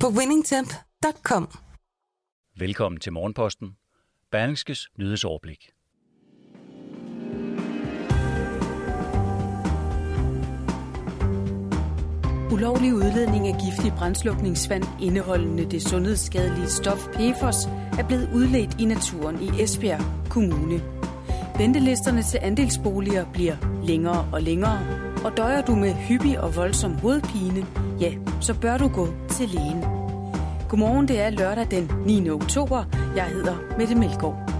på winningtemp.com. Velkommen til Morgenposten, Berlingskes nyhedsoverblik. Ulovlig udledning af giftig brandslukningsvand indeholdende det sundhedsskadelige stof PFOS er blevet udledt i naturen i Esbjerg Kommune. Ventelisterne til andelsboliger bliver længere og længere, og døjer du med hyppig og voldsom hovedpine, ja, så bør du gå til lægen. Godmorgen, det er lørdag den 9. oktober. Jeg hedder Mette Melgaard.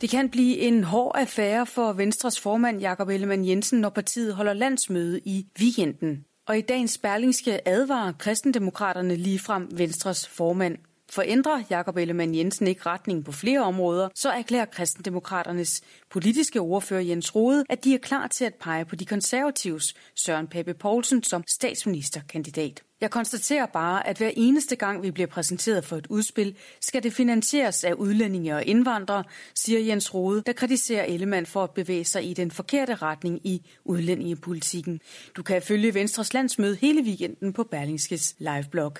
Det kan blive en hård affære for Venstres formand Jakob Ellemann Jensen, når partiet holder landsmøde i weekenden. Og i dagens Berlingske advarer kristendemokraterne ligefrem Venstres formand. For ændrer Jakob Ellemann Jensen ikke retning på flere områder, så erklærer kristendemokraternes politiske ordfører Jens Rode, at de er klar til at pege på de konservatives Søren Pape Poulsen som statsministerkandidat. Jeg konstaterer bare, at hver eneste gang vi bliver præsenteret for et udspil, skal det finansieres af udlændinge og indvandrere, siger Jens Rode, der kritiserer Ellemann for at bevæge sig i den forkerte retning i udlændingepolitikken. Du kan følge Venstres landsmøde hele weekenden på Berlingskes liveblog.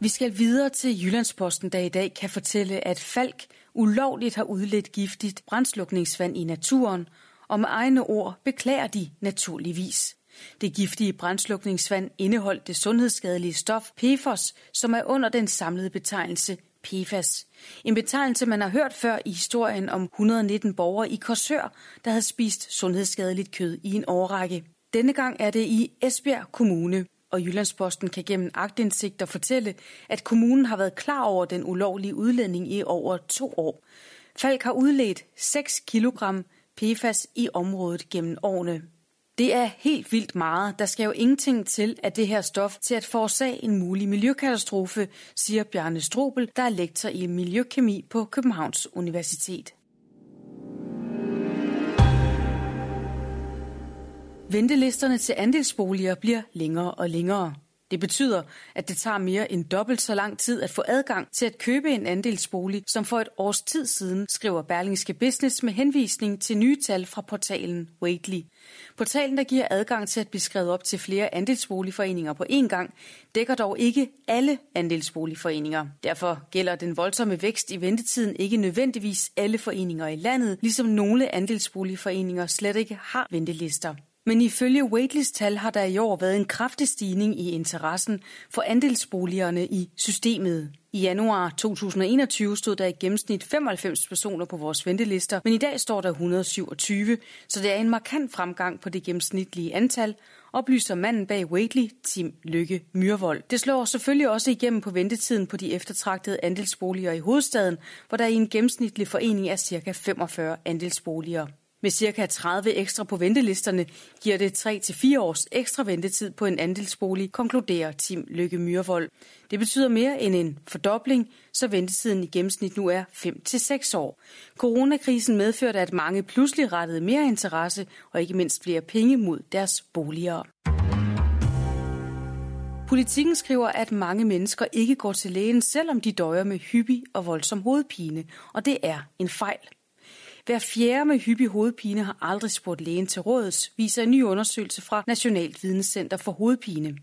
Vi skal videre til Jyllandsposten, der i dag kan fortælle, at Falck ulovligt har udledt giftigt brandslukningsvand i naturen, og med egne ord beklager de naturligvis. Det giftige brandslukningsvand indeholdt det sundhedsskadelige stof PFOS, som er under den samlede betegnelse PFAS. En betegnelse, man har hørt før i historien om 119 borgere i Korsør, der havde spist sundhedsskadeligt kød i en årrække. Denne gang er det i Esbjerg Kommune. Og Jyllandsposten kan gennem aktindsigter fortælle, at kommunen har været klar over den ulovlige udledning i over 2 år. Falck har udledt 6 kilogram PFAS i området gennem årene. Det er helt vildt meget. Der skal jo ingenting til af det her stof til at forårsage en mulig miljøkatastrofe, siger Bjarne Strobel, der er lektor i miljøkemi på Københavns Universitet. Ventelisterne til andelsboliger bliver længere og længere. Det betyder, at det tager mere end dobbelt så lang tid at få adgang til at købe en andelsbolig, som for et års tid siden, skriver Berlingske Business med henvisning til nye tal fra portalen Waitly. Portalen, der giver adgang til at blive skrevet op til flere andelsboligforeninger på én gang, dækker dog ikke alle andelsboligforeninger. Derfor gælder den voldsomme vækst i ventetiden ikke nødvendigvis alle foreninger i landet, ligesom nogle andelsboligforeninger slet ikke har ventelister. Men ifølge waitlist-tal har der i år været en kraftig stigning i interessen for andelsboligerne i systemet. I januar 2021 stod der i gennemsnit 95 personer på vores ventelister, men i dag står der 127, så det er en markant fremgang på det gennemsnitlige antal, oplyser manden bag Waitly, Tim Lykke Myrvold. Det slår selvfølgelig også igennem på ventetiden på de eftertragtede andelsboliger i hovedstaden, hvor der i en gennemsnitlig forening er ca. 45 andelsboliger. Med ca. 30 ekstra på ventelisterne giver det 3-4 års ekstra ventetid på en andelsbolig, konkluderer Tim Lykke Myrvold. Det betyder mere end en fordobling, så ventetiden i gennemsnit nu er 5-6 år. Coronakrisen medførte, at mange pludselig rettede mere interesse og ikke mindst flere penge mod deres boliger. Politikken skriver, at mange mennesker ikke går til lægen, selvom de døjer med hyppig og voldsom hovedpine, og det er en fejl. Hver fjerde med hyppig hovedpine har aldrig spurgt lægen til råds, viser en ny undersøgelse fra Nationalt Videnscenter for Hovedpine.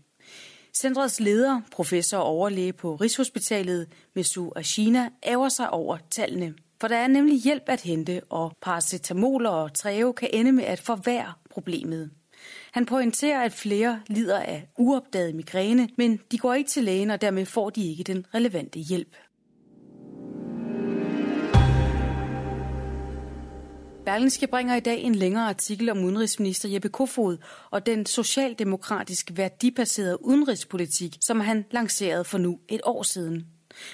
Centrets leder, professor og overlæge på Rigshospitalet, Mesu Ashina, ærger sig over tallene. For der er nemlig hjælp at hente, og paracetamol og Treo kan ende med at forværre problemet. Han pointerer, at flere lider af uopdaget migræne, men de går ikke til lægen, og dermed får de ikke den relevante hjælp. Berlingske bringer i dag en længere artikel om udenrigsminister Jeppe Kofod og den socialdemokratisk værdibaserede udenrigspolitik, som han lancerede for nu et år siden.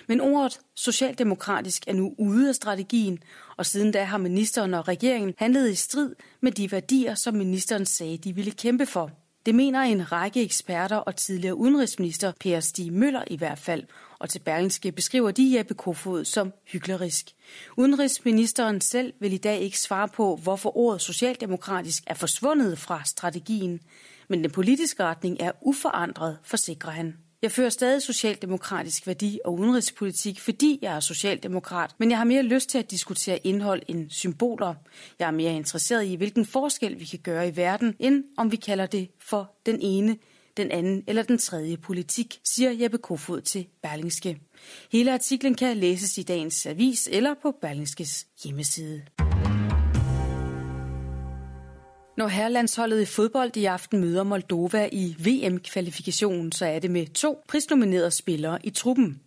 Men ordet socialdemokratisk er nu ude af strategien, og siden da har ministeren og regeringen handlet i strid med de værdier, som ministeren sagde, de ville kæmpe for. Det mener en række eksperter og tidligere udenrigsminister Per Stig Møller i hvert fald, og til Berlingske beskriver de Jeppe Kofod som hyklerisk. Udenrigsministeren selv vil i dag ikke svare på, hvorfor ordet socialdemokratisk er forsvundet fra strategien, men den politiske retning er uforandret, forsikrer han. Jeg fører stadig socialdemokratisk værdi- og udenrigspolitik, fordi jeg er socialdemokrat, men jeg har mere lyst til at diskutere indhold end symboler. Jeg er mere interesseret i, hvilken forskel vi kan gøre i verden, end om vi kalder det for den ene, den anden eller den tredje politik, siger Jeppe Kofod til Berlingske. Hele artiklen kan læses i dagens avis eller på Berlingskes hjemmeside. Når herrelandsholdet i fodbold i aften møder Moldova i VM-kvalifikationen, så er det med 2 prisnominerede spillere i truppen.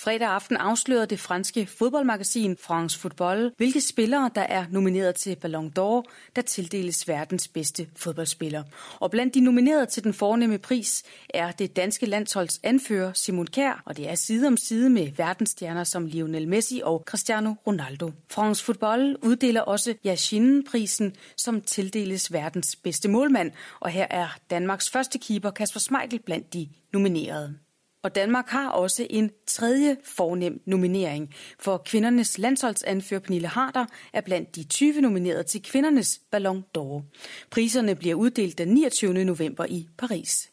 Fredag aften afslørede det franske fodboldmagasin France Football, hvilke spillere, der er nomineret til Ballon d'Or, der tildeles verdens bedste fodboldspiller. Og blandt de nominerede til den fornemme pris er det danske landsholds anfører Simon Kjær, og det er side om side med verdensstjerner som Lionel Messi og Cristiano Ronaldo. France Football uddeler også Yashin-prisen, som tildeles verdens bedste målmand, og her er Danmarks første keeper Kasper Schmeichel blandt de nominerede. Og Danmark har også en tredje fornem nominering, for kvindernes landsholdsanfører Pernille Harder er blandt de 20 nominerede til kvindernes Ballon d'Or. Priserne bliver uddelt den 29. november i Paris.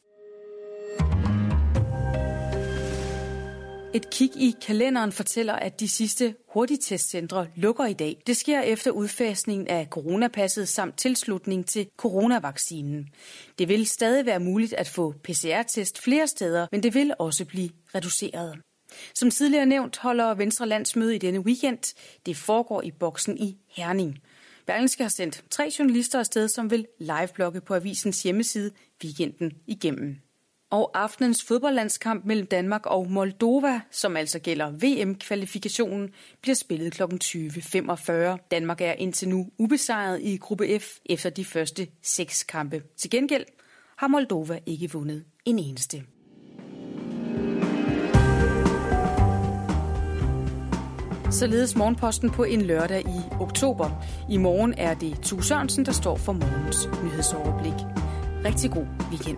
Et kig i kalenderen fortæller, at de sidste hurtigtestcentre lukker i dag. Det sker efter udfasningen af coronapasset samt tilslutning til coronavaccinen. Det vil stadig være muligt at få PCR-test flere steder, men det vil også blive reduceret. Som tidligere nævnt holder Venstre landsmøde i denne weekend. Det foregår i Boksen i Herning. Berlingske har sendt 3 journalister afsted, som vil liveblogge på avisens hjemmeside weekenden igennem. Og aftenens fodboldlandskamp mellem Danmark og Moldova, som altså gælder VM-kvalifikationen, bliver spillet kl. 20.45. Danmark er indtil nu ubesejret i gruppe F efter de første 6 kampe. Til gengæld har Moldova ikke vundet en eneste. Således Morgenposten på en lørdag i oktober. I morgen er det Tue Sørensen, der står for morgens nyhedsoverblik. Rigtig god weekend.